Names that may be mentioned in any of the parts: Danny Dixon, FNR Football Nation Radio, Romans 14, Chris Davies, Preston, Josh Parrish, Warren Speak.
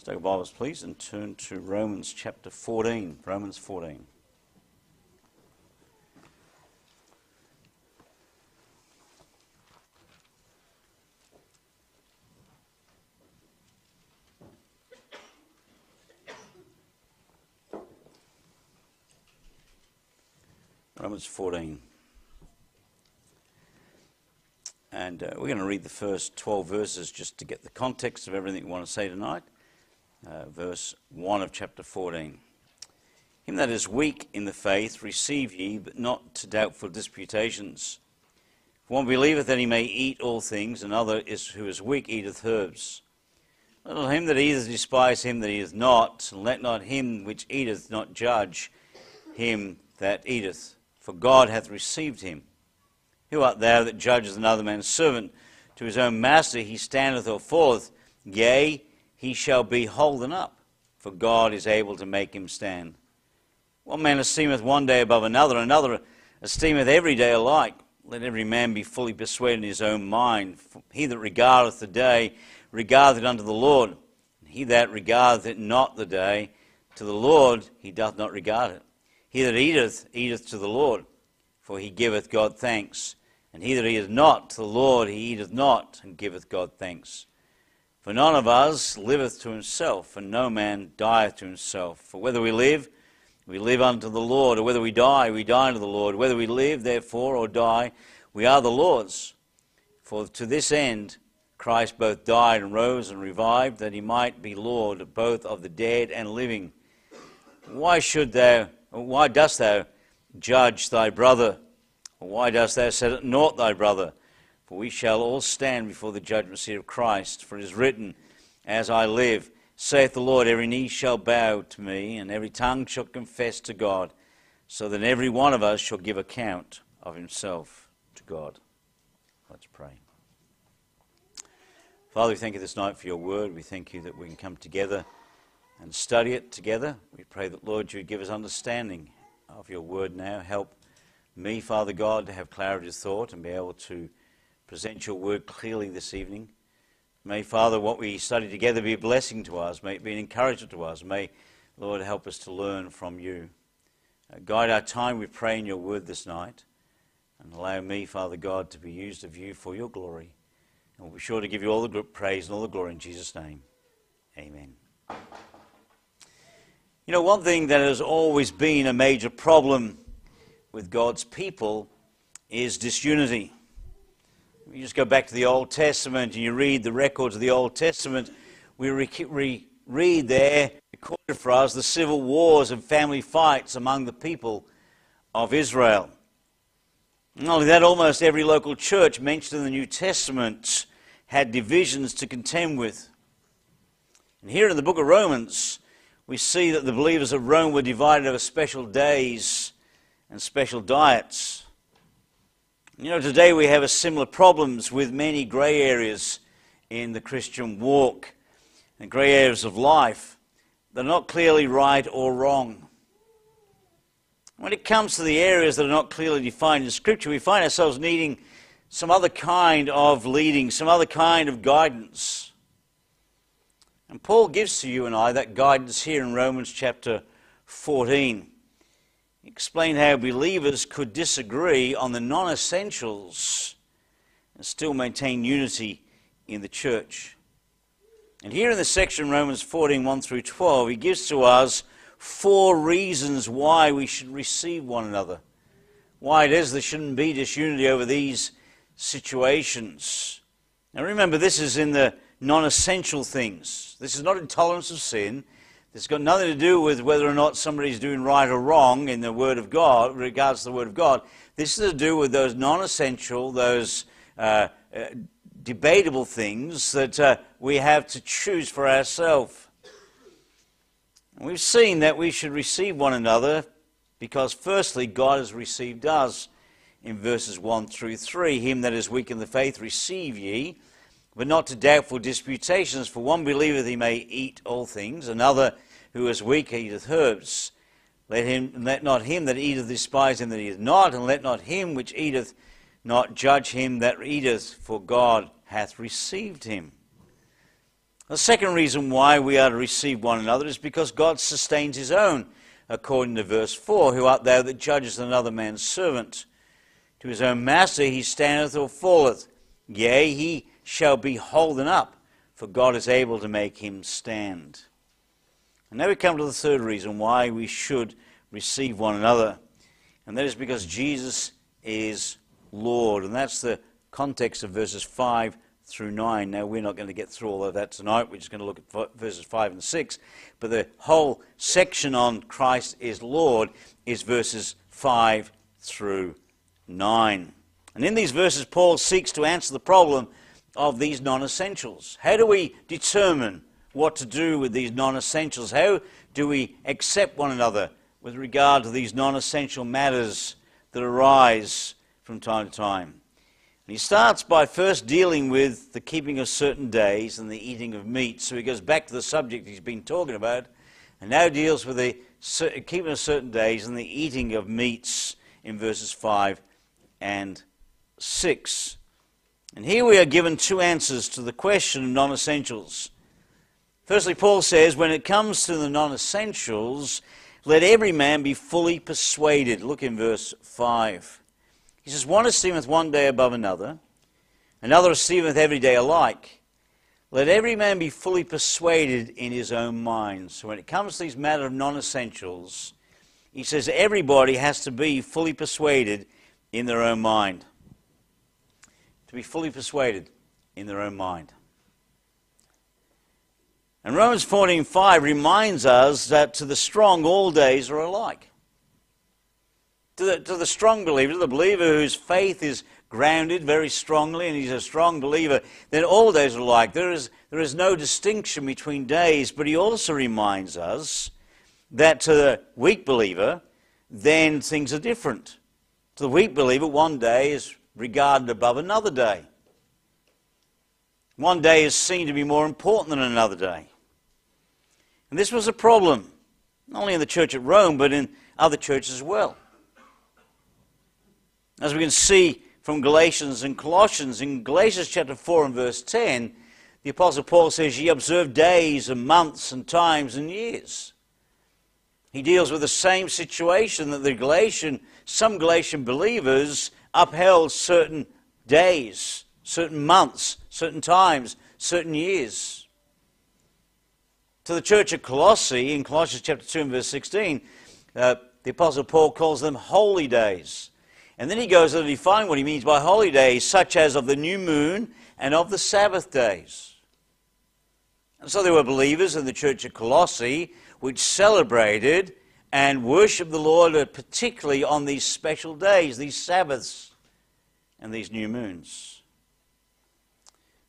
Let's take our Bibles, please, and turn to Romans chapter 14. Romans 14. Romans 14. And we're going to read the first 12 verses just to get the context of everything we want to say tonight. Verse 1 of chapter 14. Him that is weak in the faith receive ye, but not to doubtful disputations. For one believeth that he may eat all things, another is who is weak eateth herbs. Let not him that eateth despise him that eateth not, and let not him which eateth not judge him that eateth. For God hath received him. Who art thou that judgest another man's servant? To his own master he standeth or falleth, yea, he shall be holden up, for God is able to make him stand. One man esteemeth one day above another, another esteemeth every day alike. Let every man be fully persuaded in his own mind. For he that regardeth the day, regardeth it unto the Lord. And he that regardeth it not the day, to the Lord he doth not regard it. He that eateth, eateth to the Lord, for he giveth God thanks. And he that eateth not to the Lord, he eateth not, and giveth God thanks. For none of us liveth to himself, and no man dieth to himself. For whether we live unto the Lord, or whether we die unto the Lord. Whether we live, therefore, or die, we are the Lord's. For to this end Christ both died and rose and revived, that he might be Lord both of the dead and living. Why dost thou judge thy brother? Or why dost thou set at naught thy brother? For we shall all stand before the judgment seat of Christ. For it is written, As I live, saith the Lord, every knee shall bow to me, and every tongue shall confess to God, so that every one of us shall give account of himself to God. Let's pray. Father, we thank you this night for your word. We thank you that we can come together and study it together. We pray that, Lord, you would give us understanding of your word now. Help me, Father God, to have clarity of thought and be able to present your word clearly this evening. May, Father, what we study together be a blessing to us. May it be an encouragement to us. May, Lord, help us to learn from you. Guide our time, we pray, in your word this night. And allow me, Father God, to be used of you for your glory. And we'll be sure to give you all the praise and all the glory in Jesus' name. Amen. You know, one thing that has always been a major problem with God's people is disunity. You just go back to the Old Testament and you read the records of the Old Testament. We read there, recorded for us, the civil wars and family fights among the people of Israel. Not only that, almost every local church mentioned in the New Testament had divisions to contend with. And here in the book of Romans, we see that the believers of Rome were divided over special days and special diets. You know, today we have a similar problems with many grey areas in the Christian walk and grey areas of life. They're not clearly right or wrong. When it comes to the areas that are not clearly defined in Scripture, we find ourselves needing some other kind of leading, some other kind of guidance. And Paul gives to you and I that guidance here in Romans chapter 14. He explained how believers could disagree on the non-essentials and still maintain unity in the church. And here in the section, Romans 14, 1 through 12, he gives to us 4 reasons why we should receive one another. Why it is there shouldn't be disunity over these situations. Now remember, this is in the non-essential things. This is not intolerance of sin. This has got nothing to do with whether or not somebody's doing right or wrong in the Word of God, regards to the Word of God. This is to do with those non-essential, those debatable things that we have to choose for ourselves. We've seen that we should receive one another because, firstly, God has received us. In verses 1 through 3, him that is weak in the faith receive ye, but not to doubtful disputations. For one believeth he may eat all things, another who is weak eateth herbs. Let not him that eateth despise him that eateth not, and let not him which eateth not judge him that eateth, for God hath received him. The second reason why we are to receive one another is because God sustains his own, according to verse 4, who art thou that judgest another man's servant? To his own master he standeth or falleth, yea, he shall be holden up, for God is able to make him stand. And now we come to the third reason why we should receive one another, and that is because Jesus is Lord, and that's the context of verses 5 through 9. Now, we're not going to get through all of that tonight. We're just going to look at verses 5 and 6. But the whole section on Christ is Lord is verses 5 through 9. And in these verses, Paul seeks to answer the problem of these non-essentials. How do we determine what to do with these non-essentials? How do we accept one another with regard to these non-essential matters that arise from time to time? He starts by first dealing with the keeping of certain days and the eating of meat. So he goes back to the subject he's been talking about and now deals with the keeping of certain days and the eating of meats in verses 5 and 6. And here we are given two answers to the question of non-essentials. Firstly, Paul says, when it comes to the non-essentials, let every man be fully persuaded. Look in verse 5. He says, one esteemeth one day above another, another esteemeth every day alike. Let every man be fully persuaded in his own mind. So when it comes to these matters of non-essentials, he says everybody has to be fully persuaded in their own mind. To be fully persuaded in their own mind. And Romans 14:5 reminds us that to the strong all days are alike. To the strong believer, to the believer whose faith is grounded very strongly and he's a strong believer, then all days are alike. There is no distinction between days, but he also reminds us that to the weak believer, then things are different. To the weak believer, one day is regarded above another day. One day is seen to be more important than another day. And this was a problem, not only in the church at Rome, but in other churches as well. As we can see from Galatians and Colossians, in Galatians chapter 4 and verse 10, the Apostle Paul says, ye observe days and months and times and years. He deals with the same situation that some Galatian believers upheld certain days, certain months, certain times, certain years. To the church at Colossae, in Colossians chapter 2 and verse 16, the Apostle Paul calls them holy days. And then he goes on to define what he means by holy days, such as of the new moon and of the Sabbath days. And so there were believers in the church of Colossae which celebrated and worshipped the Lord particularly on these special days, these Sabbaths and these new moons.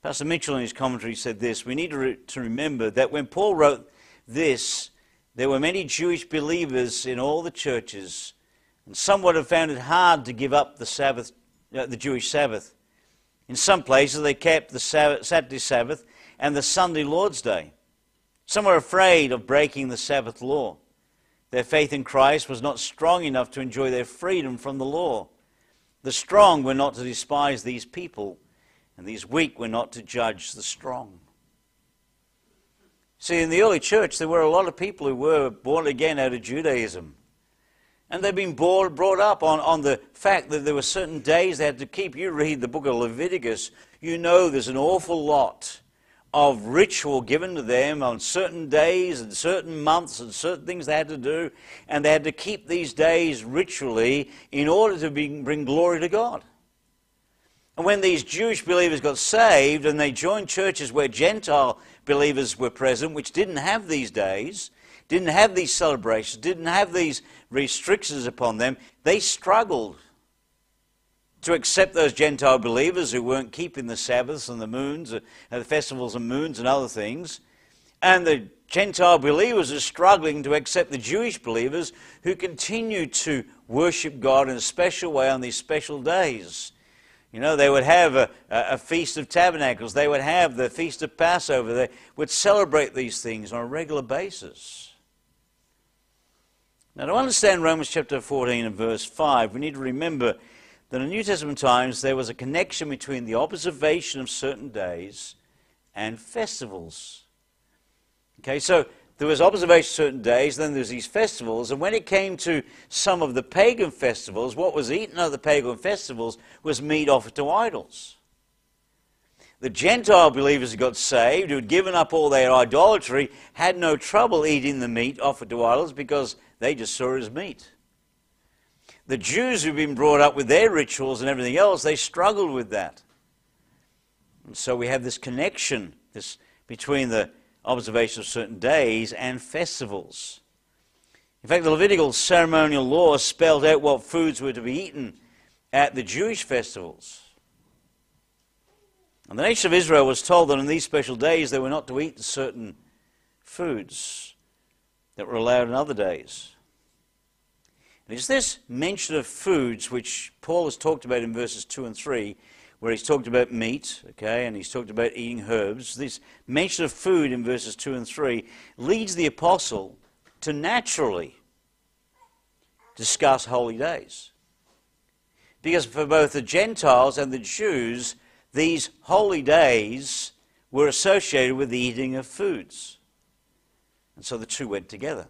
Pastor Mitchell in his commentary said this, we need to remember that when Paul wrote this, there were many Jewish believers in all the churches. And some would have found it hard to give up the Sabbath, the Jewish Sabbath. In some places they kept the Saturday Sabbath and the Sunday Lord's Day. Some were afraid of breaking the Sabbath law. Their faith in Christ was not strong enough to enjoy their freedom from the law. The strong were not to despise these people, and these weak were not to judge the strong. See, in the early church there were a lot of people who were born again out of Judaism. And they've been brought up on the fact that there were certain days they had to keep. You read the book of Leviticus, you know there's an awful lot of ritual given to them on certain days and certain months and certain things they had to do. And they had to keep these days ritually in order to bring glory to God. And when these Jewish believers got saved and they joined churches where Gentile believers were present, which didn't have these days, didn't have these celebrations, didn't have these restrictions upon them, they struggled to accept those Gentile believers who weren't keeping the Sabbaths and the moons, and the festivals and moons and other things. And the Gentile believers are struggling to accept the Jewish believers who continue to worship God in a special way on these special days. You know, they would have a Feast of Tabernacles. They would have the Feast of Passover. They would celebrate these things on a regular basis. Now, to understand Romans chapter 14 and verse 5, we need to remember that in New Testament times there was a connection between the observation of certain days and festivals. Okay, so there was observation certain days, then there's these festivals, and when it came to some of the pagan festivals, what was eaten at the pagan festivals was meat offered to idols. The Gentile believers who got saved, who had given up all their idolatry, had no trouble eating the meat offered to idols because they just saw it as meat. The Jews who'd been brought up with their rituals and everything else, they struggled with that. And so we have this connection between the observation of certain days and festivals. In fact, the Levitical ceremonial law spelled out what foods were to be eaten at the Jewish festivals. And the nation of Israel was told that on these special days they were not to eat certain foods that were allowed on other days. And it's this mention of foods which Paul has talked about in verses 2 and 3, where he's talked about meat, okay, and he's talked about eating herbs. This mention of food in verses 2 and 3 leads the apostle to naturally discuss holy days. Because for both the Gentiles and the Jews, these holy days were associated with the eating of foods. And so the two went together.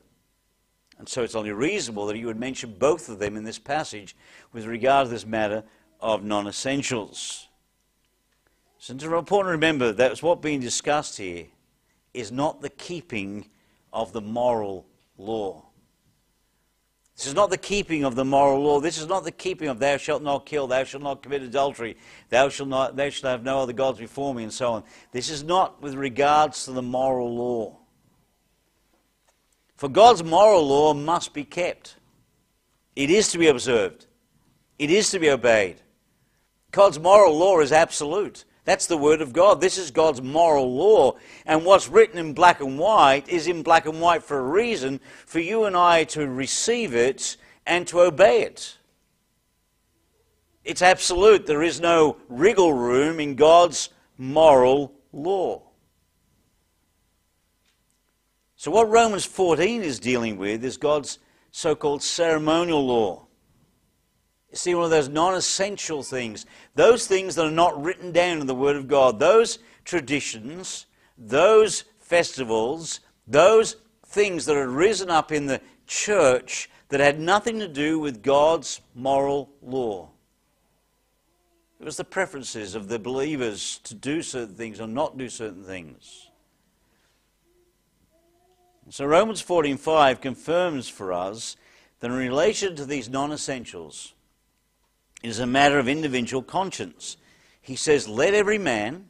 And so it's only reasonable that he would mention both of them in this passage with regard to this matter of non-essentials. So it's important to remember that what's being discussed here is not the keeping of the moral law. This is not the keeping of the moral law. This is not the keeping of thou shalt not kill, thou shalt not commit adultery, thou shalt have no other gods before me, and so on. This is not with regards to the moral law. For God's moral law must be kept. It is to be observed. It is to be obeyed. God's moral law is absolute. That's the word of God. This is God's moral law. And what's written in black and white is in black and white for a reason, for you and I to receive it and to obey it. It's absolute. There is no wriggle room in God's moral law. So what Romans 14 is dealing with is God's so-called ceremonial law. You see, one of those non-essential things, those things that are not written down in the Word of God, those traditions, those festivals, those things that had risen up in the church that had nothing to do with God's moral law. It was the preferences of the believers to do certain things or not do certain things. So Romans 14:5 confirms for us that in relation to these non-essentials, it is a matter of individual conscience. He says, let every man,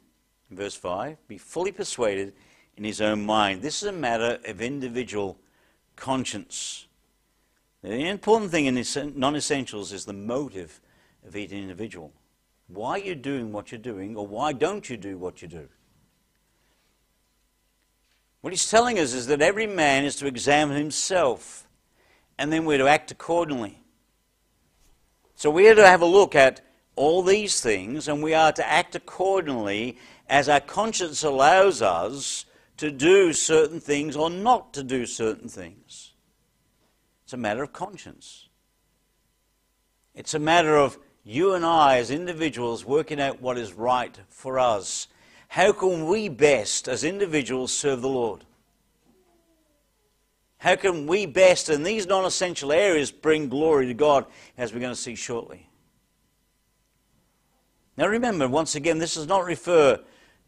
in verse 5, be fully persuaded in his own mind. This is a matter of individual conscience. The important thing in non-essentials is the motive of each individual. Why are you doing what you're doing, or why don't you do what you do? What he's telling us is that every man is to examine himself, and then we're to act accordingly. So we are to have a look at all these things, and we are to act accordingly as our conscience allows us to do certain things or not to do certain things. It's a matter of conscience. It's a matter of you and I as individuals working out what is right for us. How can we best as individuals serve the Lord? How can we best, in these non-essential areas, bring glory to God, as we're going to see shortly? Now remember, once again, this does not refer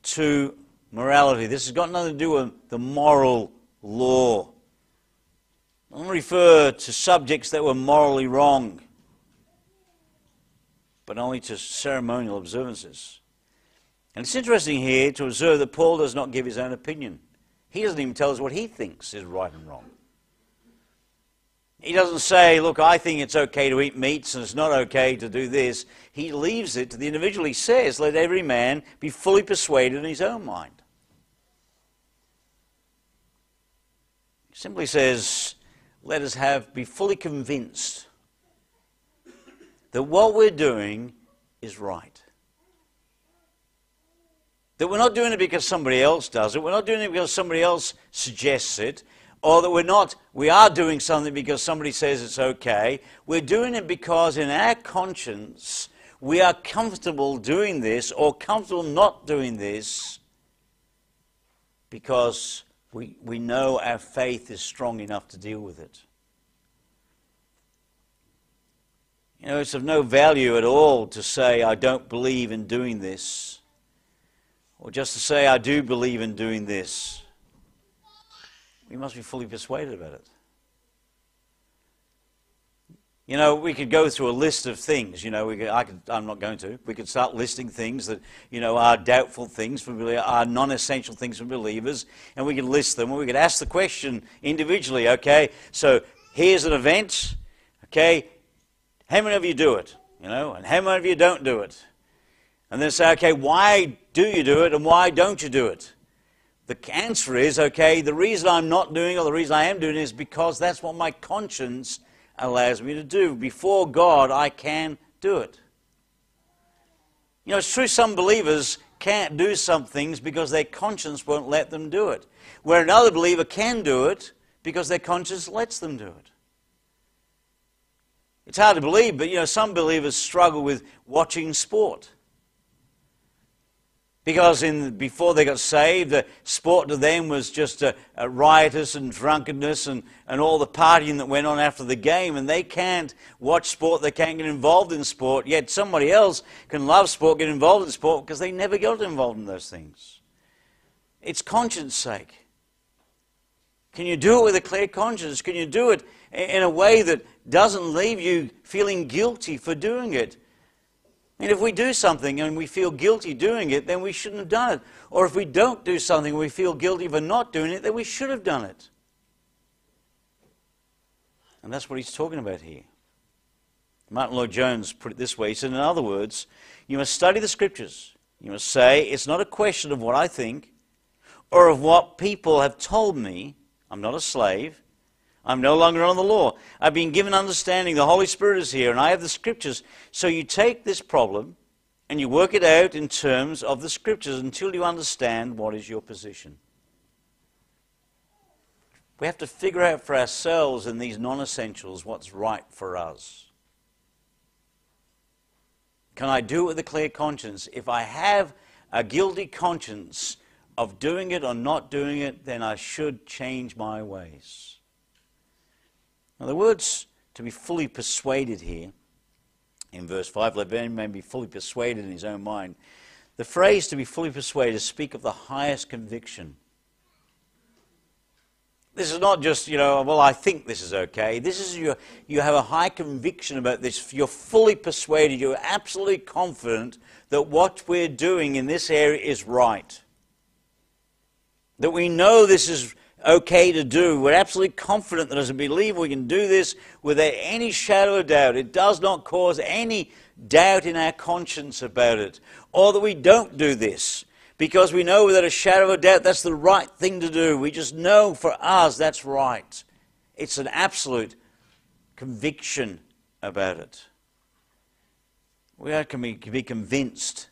to morality. This has got nothing to do with the moral law. It doesn't refer to subjects that were morally wrong, but only to ceremonial observances. And it's interesting here to observe that Paul does not give his own opinion. He doesn't even tell us what he thinks is right and wrong. He doesn't say, look, I think it's okay to eat meats and it's not okay to do this. He leaves it to the individual. He says, let every man be fully persuaded in his own mind. He simply says, let us be fully convinced that what we're doing is right. That we're not doing it because somebody else does it. We're not doing it because somebody else suggests it. Or that we are doing something because somebody says it's okay. We're doing it because in our conscience we are comfortable doing this or comfortable not doing this because we know our faith is strong enough to deal with it. You know, it's of no value at all to say, I don't believe in doing this, or just to say, I do believe in doing this. We must be fully persuaded about it. You know, we could go through a list of things, you know, I'm not going to. We could start listing things that, you know, are doubtful things, are non-essential things for believers, and we could list them, and we could ask the question individually, okay, so here's an event, okay, how many of you do it, you know, and how many of you don't do it? And then say, okay, why do you do it and why don't you do it? The answer is, okay, the reason I'm not doing it or the reason I am doing it is because that's what my conscience allows me to do. Before God, I can do it. You know, it's true some believers can't do some things because their conscience won't let them do it, where another believer can do it because their conscience lets them do it. It's hard to believe, but, you know, some believers struggle with watching sport because before they got saved, sport to them was just riotous and drunkenness and all the partying that went on after the game, and they can't watch sport, they can't get involved in sport, yet somebody else can love sport, get involved in sport, because they never got involved in those things. It's conscience sake. Can you do it with a clear conscience? Can you do it in a way that doesn't leave you feeling guilty for doing it? And if we do something and we feel guilty doing it, then we shouldn't have done it. Or if we don't do something and we feel guilty for not doing it, then we should have done it. And that's what he's talking about here. Martin Lloyd-Jones put it this way. He said, in other words, you must study the Scriptures. You must say, it's not a question of what I think or of what people have told me. I'm not a slave. I'm no longer under the law. I've been given understanding. The Holy Spirit is here, and I have the Scriptures. So you take this problem, and you work it out in terms of the Scriptures until you understand what is your position. We have to figure out for ourselves in these non-essentials what's right for us. Can I do it with a clear conscience? If I have a guilty conscience of doing it or not doing it, then I should change my ways. Now, the words to be fully persuaded here in verse 5, let any man be fully persuaded in his own mind. The phrase to be fully persuaded speak of the highest conviction. This is not just, you know, well, I think this is okay. This is you have a high conviction about this. You're fully persuaded. You're absolutely confident that what we're doing in this area is right. That we know this is okay to do. We're absolutely confident that as a believer we can do this without any shadow of doubt. It does not cause any doubt in our conscience about it. Or that we don't do this because we know without a shadow of doubt that's the right thing to do. We just know for us that's right. It's an absolute conviction about it. We can be convinced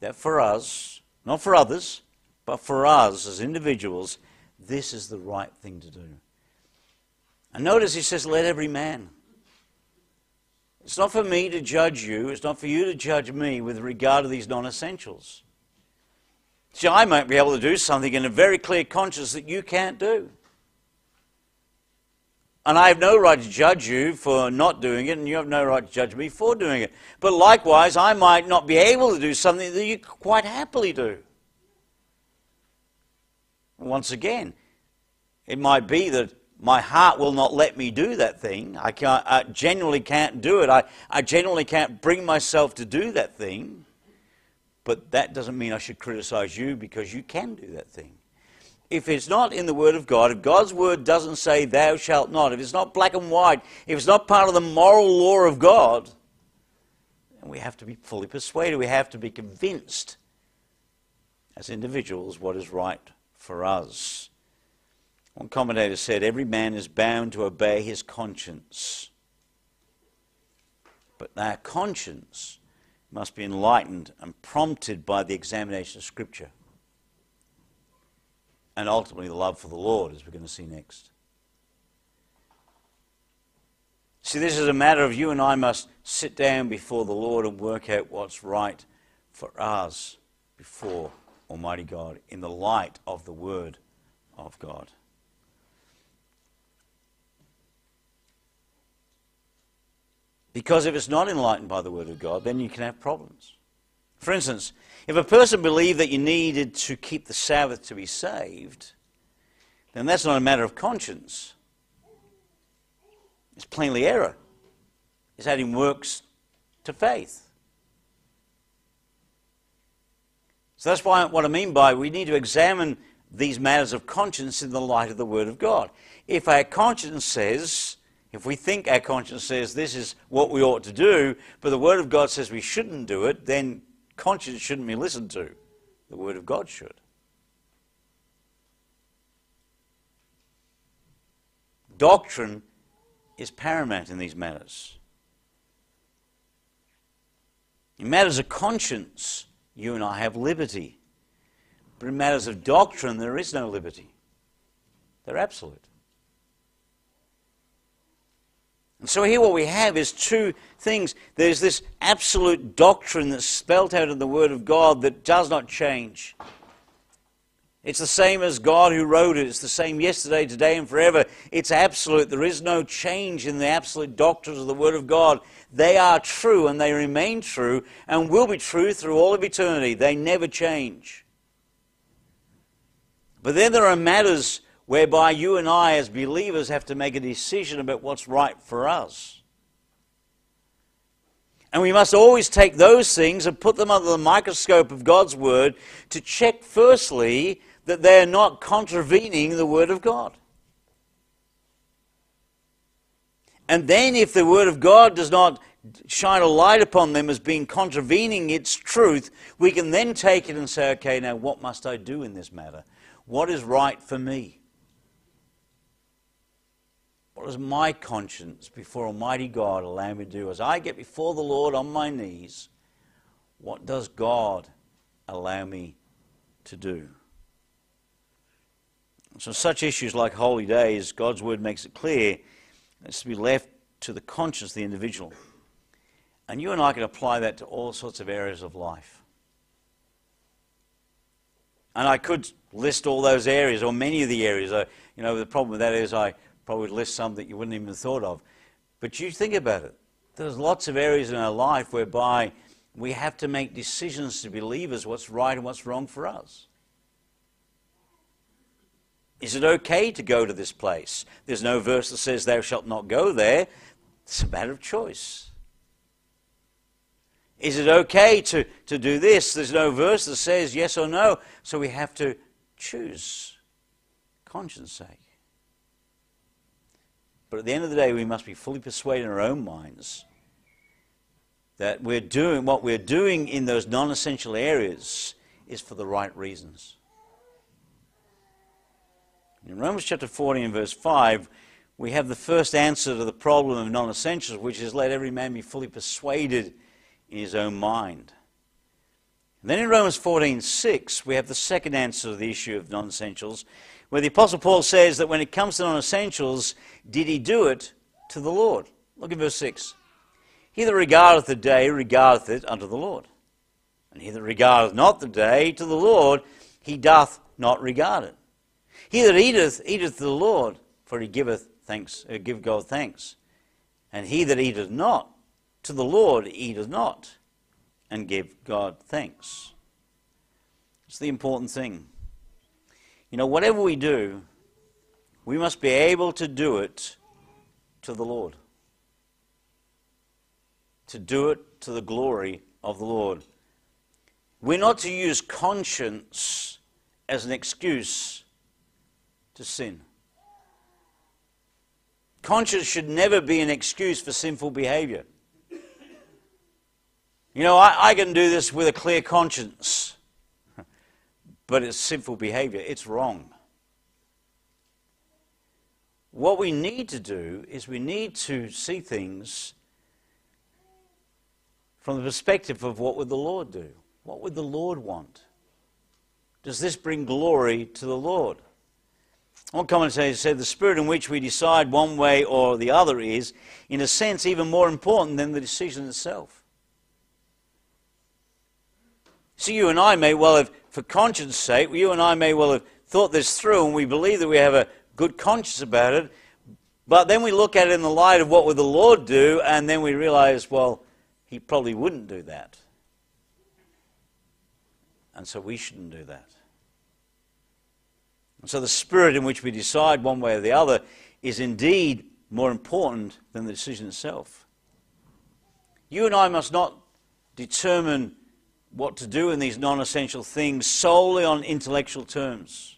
that for us, not for others, but for us as individuals, this is the right thing to do. And notice he says, let every man. It's not for me to judge you. It's not for you to judge me with regard to these non-essentials. See, I might be able to do something in a very clear conscience that you can't do. And I have no right to judge you for not doing it, and you have no right to judge me for doing it. But likewise, I might not be able to do something that you quite happily do. Once again, it might be that my heart will not let me do that thing. I generally can't do it. I generally can't bring myself to do that thing. But that doesn't mean I should criticize you because you can do that thing. If it's not in the Word of God, if God's Word doesn't say thou shalt not, if it's not black and white, if it's not part of the moral law of God, then we have to be fully persuaded. We have to be convinced as individuals what is right for us. One commentator said, every man is bound to obey his conscience. But our conscience must be enlightened and prompted by the examination of Scripture and ultimately the love for the Lord, as we're going to see next. See, this is a matter of you and I must sit down before the Lord and work out what's right for us before Almighty God in the light of the Word of God. Because if it's not enlightened by the Word of God, then you can have problems. For instance, if a person believed that you needed to keep the Sabbath to be saved, then that's not a matter of conscience. It's plainly error. It's adding works to faith. So that's why what I mean by we need to examine these matters of conscience in the light of the Word of God. If our conscience says, if we think our conscience says this is what we ought to do, but the Word of God says we shouldn't do it, then conscience shouldn't be listened to. The Word of God should. Doctrine is paramount in these matters. In matters of conscience, you and I have liberty. But in matters of doctrine, there is no liberty. They're absolute. And so here what we have is two things. There's this absolute doctrine that's spelt out in the Word of God that does not change. It's the same as God who wrote it. It's the same yesterday, today, and forever. It's absolute. There is no change in the absolute doctrines of the Word of God. They are true and they remain true and will be true through all of eternity. They never change. But then there are matters whereby you and I as believers have to make a decision about what's right for us. And we must always take those things and put them under the microscope of God's Word to check, firstly, that they are not contravening the Word of God. And then if the Word of God does not shine a light upon them as being contravening its truth, we can then take it and say, okay, now what must I do in this matter? What is right for me? What does my conscience before Almighty God allow me to do? As I get before the Lord on my knees, what does God allow me to do? So such issues like holy days, God's Word makes it clear, it's to be left to the conscience of the individual. And you and I can apply that to all sorts of areas of life. And I could list all those areas, or many of the areas. You know, the problem with that is I probably would list some that you wouldn't even have thought of. But you think about it. There's lots of areas in our life whereby we have to make decisions to believers what's right and what's wrong for us. Is it okay to go to this place? There's no verse that says thou shalt not go there. It's a matter of choice. Is it okay to do this? There's no verse that says yes or no. So we have to choose, conscience sake. But at the end of the day, we must be fully persuaded in our own minds that we're doing what we're doing in those non-essential areas is for the right reasons. In Romans chapter 14 and verse 5, we have the first answer to the problem of non-essentials, which is let every man be fully persuaded in his own mind. And then in Romans 14:6, we have the second answer to the issue of non-essentials, where the Apostle Paul says that when it comes to non-essentials, did he do it to the Lord? Look at verse 6. He that regardeth the day, regardeth it unto the Lord. And he that regardeth not the day to the Lord, he doth not regard it. He that eateth, eateth to the Lord, for he giveth thanks, give God thanks. And he that eateth not to the Lord, eateth not, and give God thanks. It's the important thing. You know, whatever we do, we must be able to do it to the Lord. To do it to the glory of the Lord. We're not to use conscience as an excuse to sin. Conscience should never be an excuse for sinful behavior. You know, I can do this with a clear conscience. But it's sinful behavior. It's wrong. What we need to do is we need to see things from the perspective of what would the Lord do? What would the Lord want? Does this bring glory to the Lord? One commentator said the spirit in which we decide one way or the other is, in a sense, even more important than the decision itself. So you and I may well have, for conscience sake, you and I may well have thought this through and we believe that we have a good conscience about it, but then we look at it in the light of what would the Lord do, and then we realize, well, he probably wouldn't do that. And so we shouldn't do that. And so the spirit in which we decide one way or the other is indeed more important than the decision itself. You and I must not determine what to do in these non-essential things solely on intellectual terms.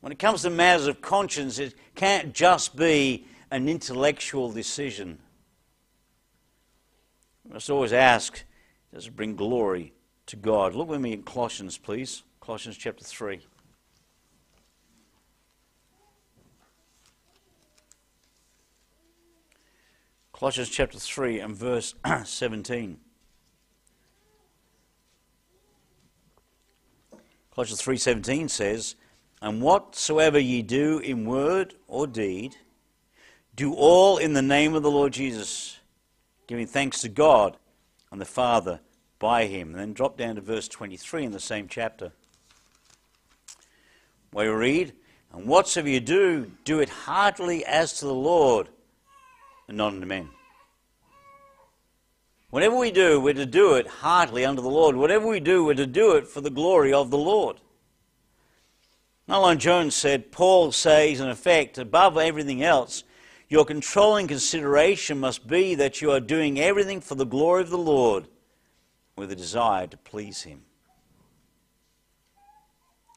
When it comes to matters of conscience, it can't just be an intellectual decision. We must always ask, does it bring glory to God? Look with me in Colossians, please. Colossians chapter 3. Colossians chapter 3 and verse 17. Colossians 3:17 says, "And whatsoever ye do in word or deed, do all in the name of the Lord Jesus, giving thanks to God and the Father by him." And then drop down to verse 23 in the same chapter, where we read, "And whatsoever you do, do it heartily as to the Lord, and not unto men." Whatever we do, we're to do it heartily unto the Lord. Whatever we do, we're to do it for the glory of the Lord. Nolan Jones said, Paul says, in effect, above everything else, your controlling consideration must be that you are doing everything for the glory of the Lord with a desire to please him.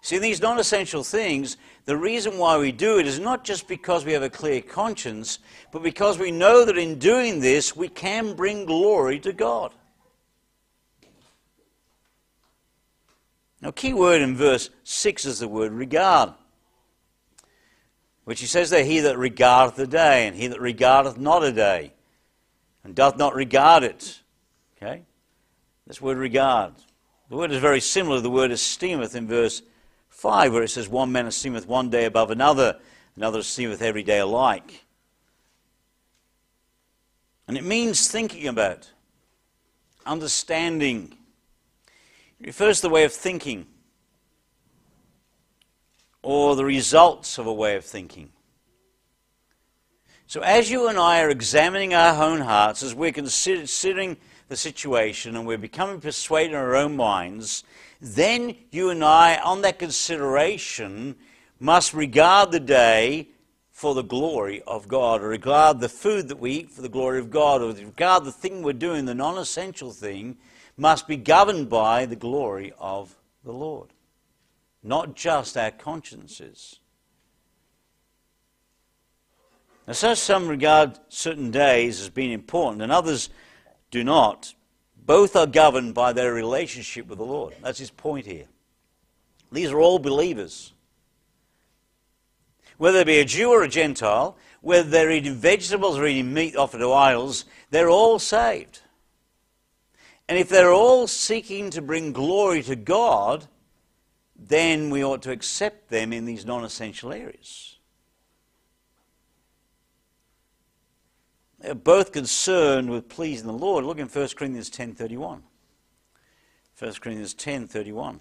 See, these non-essential things, the reason why we do it is not just because we have a clear conscience, but because we know that in doing this, we can bring glory to God. Now, key word in verse 6 is the word regard, which he says there, "He that regardeth a day, and he that regardeth not a day, and doth not regard it." Okay? This word regard. The word is very similar to the word esteemeth in verse 5, where it says, "One man esteemeth one day above another, another esteemeth every day alike." And it means thinking about, understanding. It refers to the way of thinking or the results of a way of thinking. So as you and I are examining our own hearts, as we're considering the situation and we're becoming persuaded in our own minds, then you and I, on that consideration, must regard the day for the glory of God, or regard the food that we eat for the glory of God, or regard the thing we're doing, the non-essential thing, must be governed by the glory of the Lord, not just our consciences. Now, so some regard certain days as being important and others do not. Both are governed by their relationship with the Lord. That's his point here. These are all believers. Whether they be a Jew or a Gentile, whether they're eating vegetables or eating meat offered to idols, they're all saved. And if they're all seeking to bring glory to God, then we ought to accept them in these non-essential areas. They're both concerned with pleasing the Lord. Look in 1 Corinthians 10:31. 1 Corinthians 10:31.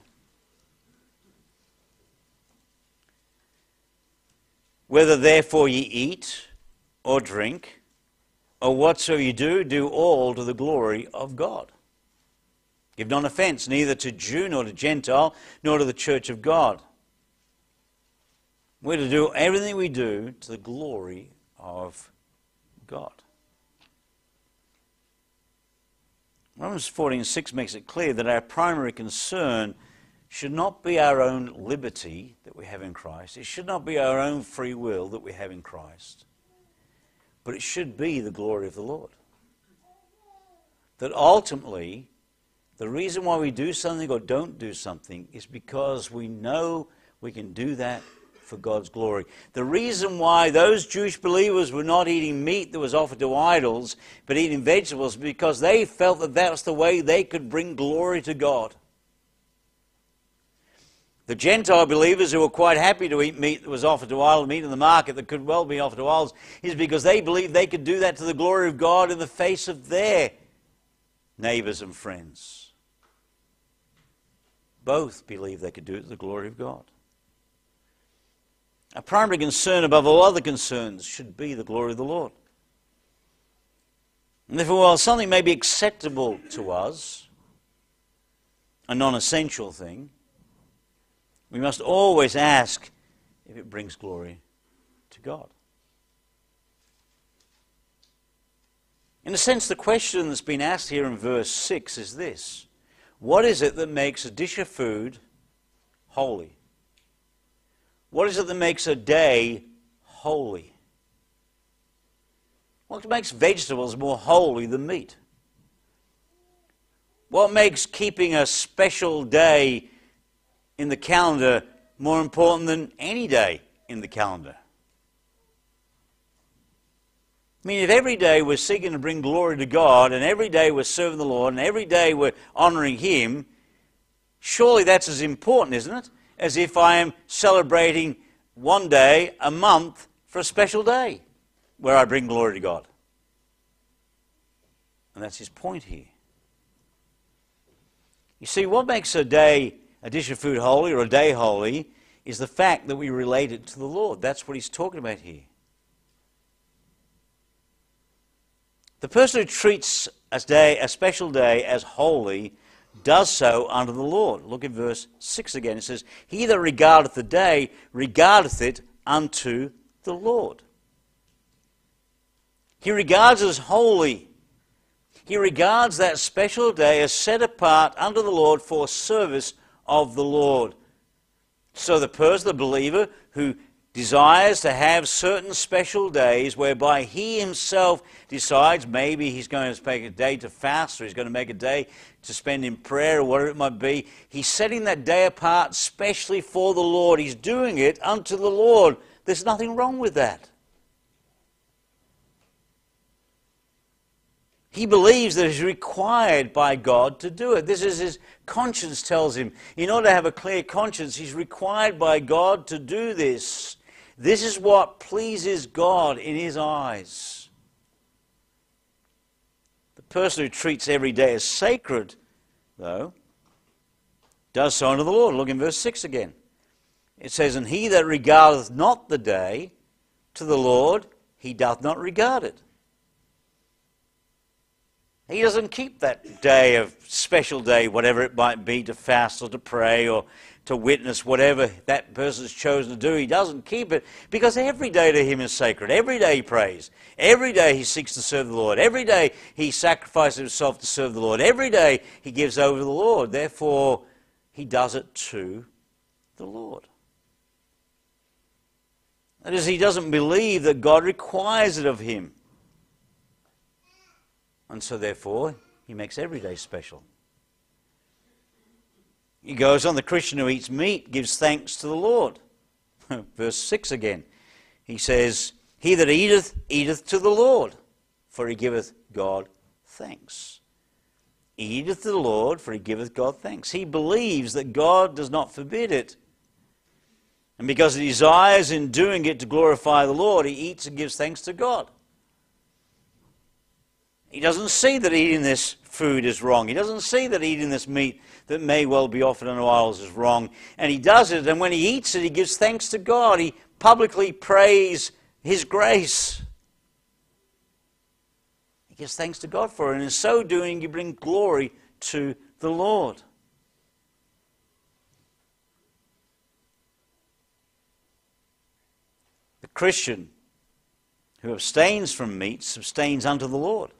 "Whether therefore ye eat or drink, or whatsoever ye do, do all to the glory of God. Give none offense, neither to Jew nor to Gentile, nor to the church of God." We're to do everything we do to the glory of God. Romans 14:6 makes it clear that our primary concern should not be our own liberty that we have in Christ. It should not be our own free will that we have in Christ. But it should be the glory of the Lord. That ultimately, the reason why we do something or don't do something is because we know we can do that for God's glory. The reason why those Jewish believers were not eating meat that was offered to idols, but eating vegetables, because they felt that that was the way they could bring glory to God. The Gentile believers who were quite happy to eat meat that was offered to idols, meat in the market that could well be offered to idols, is because they believed they could do that to the glory of God in the face of their neighbors and friends. Both believed they could do it to the glory of God. Our primary concern above all other concerns should be the glory of the Lord. And therefore, while something may be acceptable to us, a non-essential thing, we must always ask if it brings glory to God. In a sense, the question that's been asked here in verse 6 is this. What is it that makes a dish of food holy? What is it that makes a day holy? What makes vegetables more holy than meat? What makes keeping a special day in the calendar more important than any day in the calendar? I mean, if every day we're seeking to bring glory to God, and every day we're serving the Lord, and every day we're honoring Him, surely that's as important, isn't it, as if I am celebrating one day a month for a special day where I bring glory to God. And that's his point here. You see, what makes a day, a dish of food holy or a day holy, is the fact that we relate it to the Lord. That's what he's talking about here. The person who treats a special day as holy does so unto the Lord. Look at verse 6 again. It says, He that regardeth the day regardeth it unto the Lord. He regards it as holy. He regards that special day as set apart unto the Lord for service of the Lord. So the person, the believer, who desires to have certain special days whereby he himself decides maybe he's going to make a day to fast or he's going to make a day to spend in prayer or whatever it might be. He's setting that day apart specially for the Lord. He's doing it unto the Lord. There's nothing wrong with that. He believes that he's required by God to do it. This is his conscience tells him. In order to have a clear conscience, he's required by God to do this. This is what pleases God in his eyes. The person who treats every day as sacred, though, does so unto the Lord. Look in verse 6 again. It says, And he that regardeth not the day to the Lord, he doth not regard it. He doesn't keep that day of special day, whatever it might be, to fast or to pray or to witness, whatever that person's chosen to do. He doesn't keep it because every day to him is sacred. Every day he prays. Every day he seeks to serve the Lord. Every day he sacrifices himself to serve the Lord. Every day he gives over to the Lord. Therefore, he does it to the Lord. That is, he doesn't believe that God requires it of him. And so, therefore, he makes every day special. He goes on, the Christian who eats meat gives thanks to the Lord. Verse 6 again. He says, He that eateth, eateth to the Lord, for he giveth God thanks. He eateth to the Lord, for he giveth God thanks. He believes that God does not forbid it. And because he desires in doing it to glorify the Lord, he eats and gives thanks to God. He doesn't see that eating this food is wrong. He doesn't see that eating this meat that may well be offered unto idols is wrong. And he does it, and when he eats it, he gives thanks to God. He publicly prays his grace. He gives thanks to God for it, and in so doing, you bring glory to the Lord. The Christian who abstains from meats abstains unto the Lord.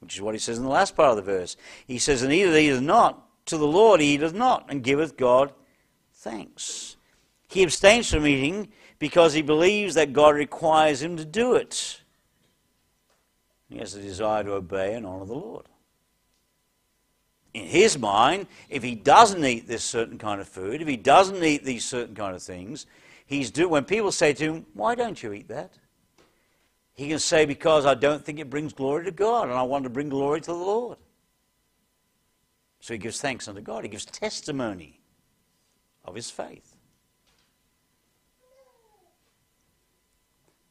Which is what he says in the last part of the verse. He says, And he that eateth not, to the Lord he eateth not, and giveth God thanks. He abstains from eating because he believes that God requires him to do it. He has a desire to obey and honor the Lord. In his mind, if he doesn't eat this certain kind of food, if he doesn't eat these certain kind of things, when people say to him, Why don't you eat that? He can say, because I don't think it brings glory to God, and I want to bring glory to the Lord. So he gives thanks unto God. He gives testimony of his faith.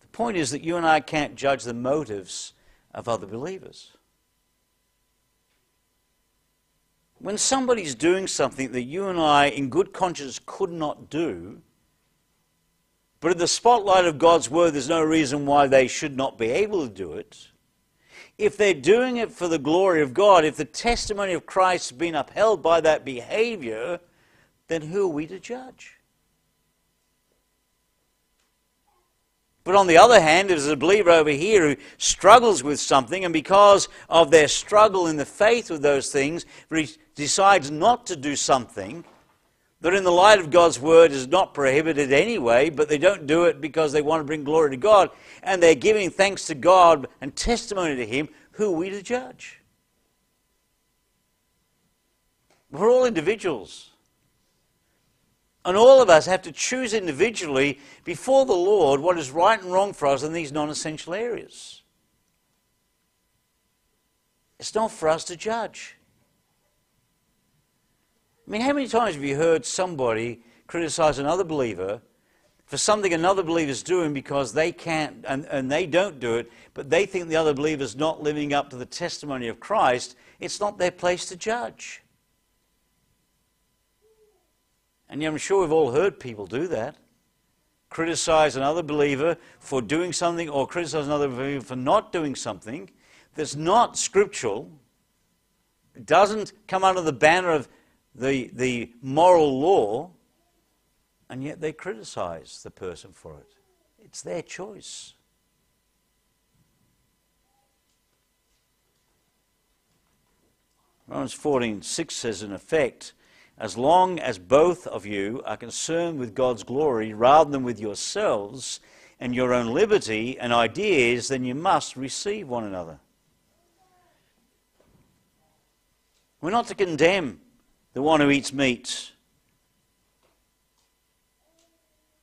The point is that you and I can't judge the motives of other believers. When somebody's doing something that you and I, in good conscience, could not do, but in the spotlight of God's word, there's no reason why they should not be able to do it. If they're doing it for the glory of God, if the testimony of Christ has been upheld by that behavior, then who are we to judge? But on the other hand, there's a believer over here who struggles with something, and because of their struggle in the faith with those things, decides not to do something that in the light of God's word is not prohibited anyway, but they don't do it because they want to bring glory to God, and they're giving thanks to God and testimony to Him. Who are we to judge? We're all individuals. And all of us have to choose individually before the Lord what is right and wrong for us in these non-essential areas. It's not for us to judge. I mean, how many times have you heard somebody criticize another believer for something another believer's doing because they can't, and they don't do it, but they think the other believer's not living up to the testimony of Christ? It's not their place to judge. And I'm sure we've all heard people do that. Criticize another believer for doing something, or criticize another believer for not doing something that's not scriptural, doesn't come under the banner of the moral law, and yet they criticize the person for it. It's their choice. Romans 14:6 says, in effect, as long as both of you are concerned with God's glory rather than with yourselves and your own liberty and ideas, then you must receive one another. We're not to condemn the one who eats meat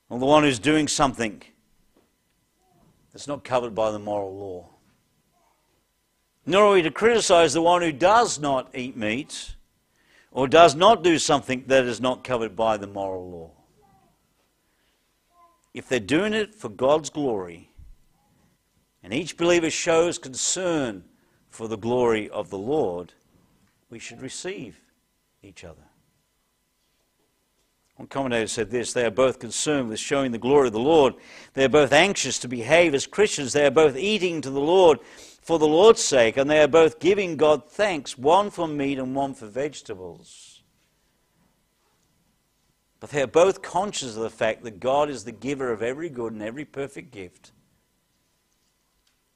or the one who's doing something that's not covered by the moral law. Nor are we to criticize the one who does not eat meat or does not do something that is not covered by the moral law. If they're doing it for God's glory, and each believer shows concern for the glory of the Lord, we should receive each other. One commentator said this: they are both concerned with showing the glory of the Lord. They are both anxious to behave as Christians. They are both eating to the Lord for the Lord's sake, and they are both giving God thanks, one for meat and one for vegetables. But they are both conscious of the fact that God is the giver of every good and every perfect gift,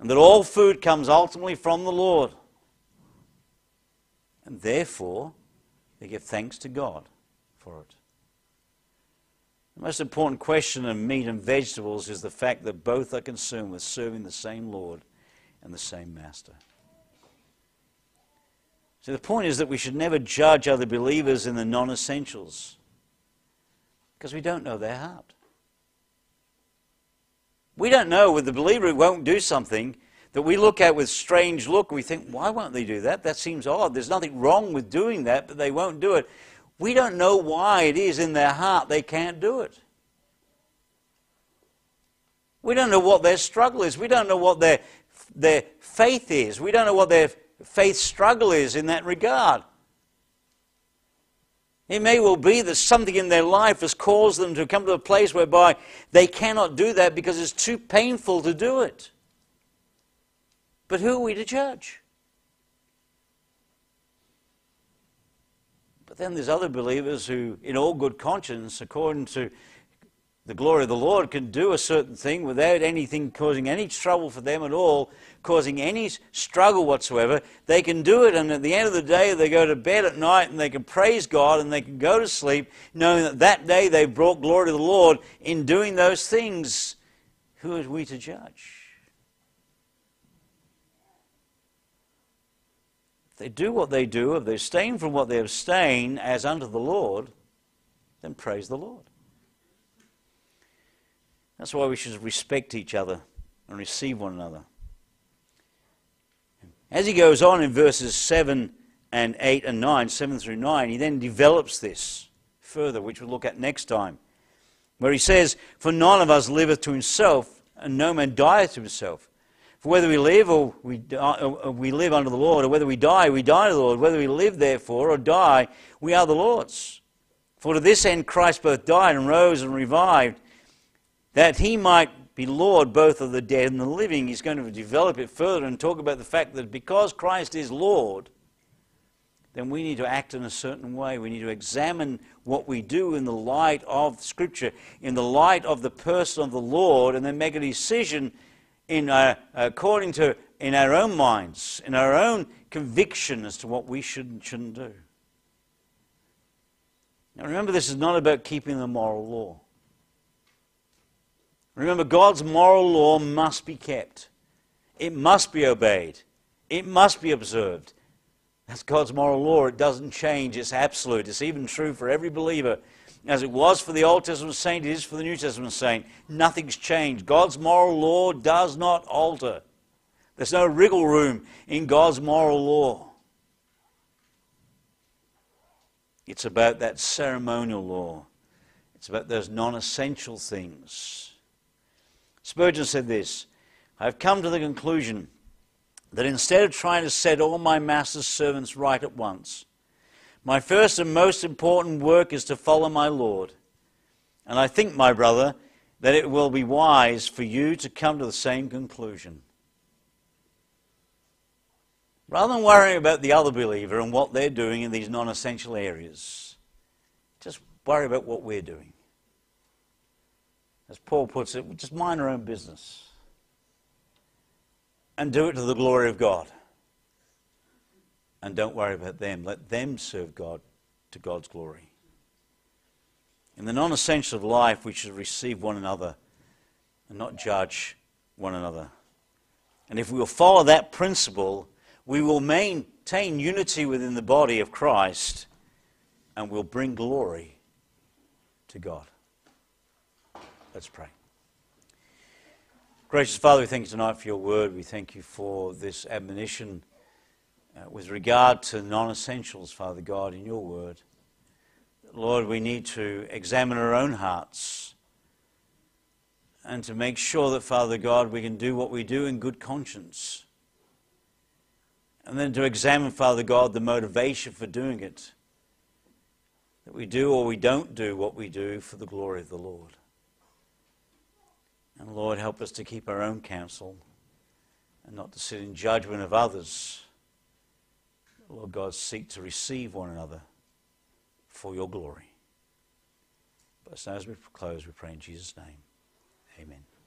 and that all food comes ultimately from the Lord. And therefore, they give thanks to God for it. The most important question of meat and vegetables is the fact that both are concerned with serving the same Lord and the same master. So the point is that we should never judge other believers in the non-essentials, because we don't know their heart. We don't know with the believer who won't do something that we look at with strange look. We think, why won't they do that? That seems odd. There's nothing wrong with doing that, but they won't do it. We don't know why it is in their heart they can't do it. We don't know what their struggle is. We don't know what their faith is. We don't know what their faith struggle is in that regard. It may well be that something in their life has caused them to come to a place whereby they cannot do that because it's too painful to do it. But who are we to judge? But then there's other believers who, in all good conscience, according to the glory of the Lord, can do a certain thing without anything causing any trouble for them at all, causing any struggle whatsoever. They can do it, and at the end of the day, they go to bed at night and they can praise God and they can go to sleep knowing that that day they brought glory to the Lord in doing those things. Who are we to judge? If they do what they do, if they abstain from what they abstain as unto the Lord, then praise the Lord. That's why we should respect each other and receive one another. As he goes on in verses 7 and 8 and 9, 7 through 9, he then develops this further, which we'll look at next time, where he says, for none of us liveth to himself, and no man dieth to himself. For whether we live or we live unto the Lord, or whether we die to the Lord. Whether we live, therefore, or die, we are the Lord's. For to this end Christ both died and rose and revived, that he might be Lord both of the dead and the living. He's going to develop it further and talk about the fact that because Christ is Lord, then we need to act in a certain way. We need to examine what we do in the light of Scripture, in the light of the person of the Lord, and then make a decision according to our own minds, in our own conviction as to what we should and shouldn't do. Now remember, this is not about keeping the moral law. Remember, God's moral law must be kept. It must be obeyed. It must be observed. That's God's moral law. It doesn't change. It's absolute. It's even true for every believer. As it was for the Old Testament saint, it is for the New Testament saint. Nothing's changed. God's moral law does not alter. There's no wriggle room in God's moral law. It's about that ceremonial law. It's about those non-essential things. Spurgeon said this, "I've come to the conclusion that instead of trying to set all my master's servants right at once, my first and most important work is to follow my Lord. And I think, my brother, that it will be wise for you to come to the same conclusion." Rather than worrying about the other believer and what they're doing in these non-essential areas, just worry about what we're doing. As Paul puts it, we just mind our own business. And do it to the glory of God. And don't worry about them. Let them serve God to God's glory. In the non-essential of life, we should receive one another and not judge one another. And if we will follow that principle, we will maintain unity within the body of Christ and will bring glory to God. Let's pray. Gracious Father, we thank you tonight for your word. We thank you for this admonition with regard to non-essentials, Father God, in your word. Lord, we need to examine our own hearts and to make sure that, Father God, we can do what we do in good conscience. And then to examine, Father God, the motivation for doing it, that we do or we don't do what we do for the glory of the Lord. And Lord, help us to keep our own counsel and not to sit in judgment of others. Lord God, seek to receive one another for your glory. But as we close, we pray in Jesus' name. Amen.